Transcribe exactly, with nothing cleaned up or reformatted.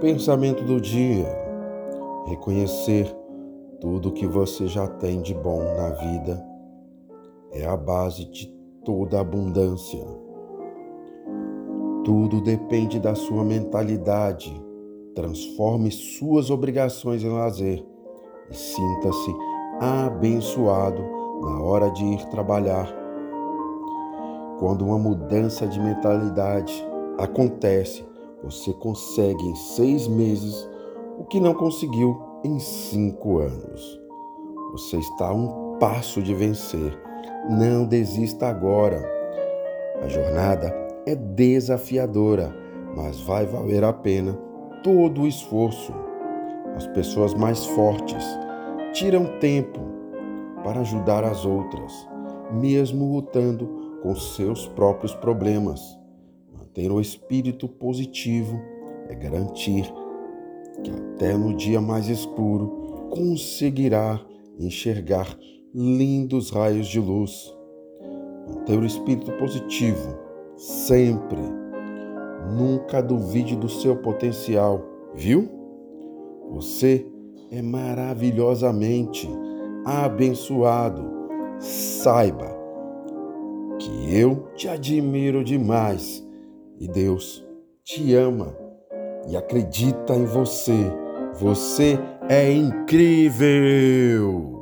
Pensamento do dia: reconhecer tudo o que você já tem de bom na vida é a base de toda abundância. Tudo depende da sua mentalidade. Transforme suas obrigações em lazer e sinta-se abençoado na hora de ir trabalhar. Quando uma mudança de mentalidade acontece, você consegue em seis meses o que não conseguiu em cinco anos. Você está a um passo de vencer. Não desista agora. A jornada é desafiadora, mas vai valer a pena todo o esforço. As pessoas mais fortes tiram tempo para ajudar as outras, mesmo lutando com seus próprios problemas. Manter o espírito positivo é garantir que até no dia mais escuro conseguirá enxergar lindos raios de luz. Manter o espírito positivo sempre. Nunca duvide do seu potencial, viu? Você é maravilhosamente abençoado. Saiba que eu te admiro demais e Deus te ama e acredita em você. Você é incrível!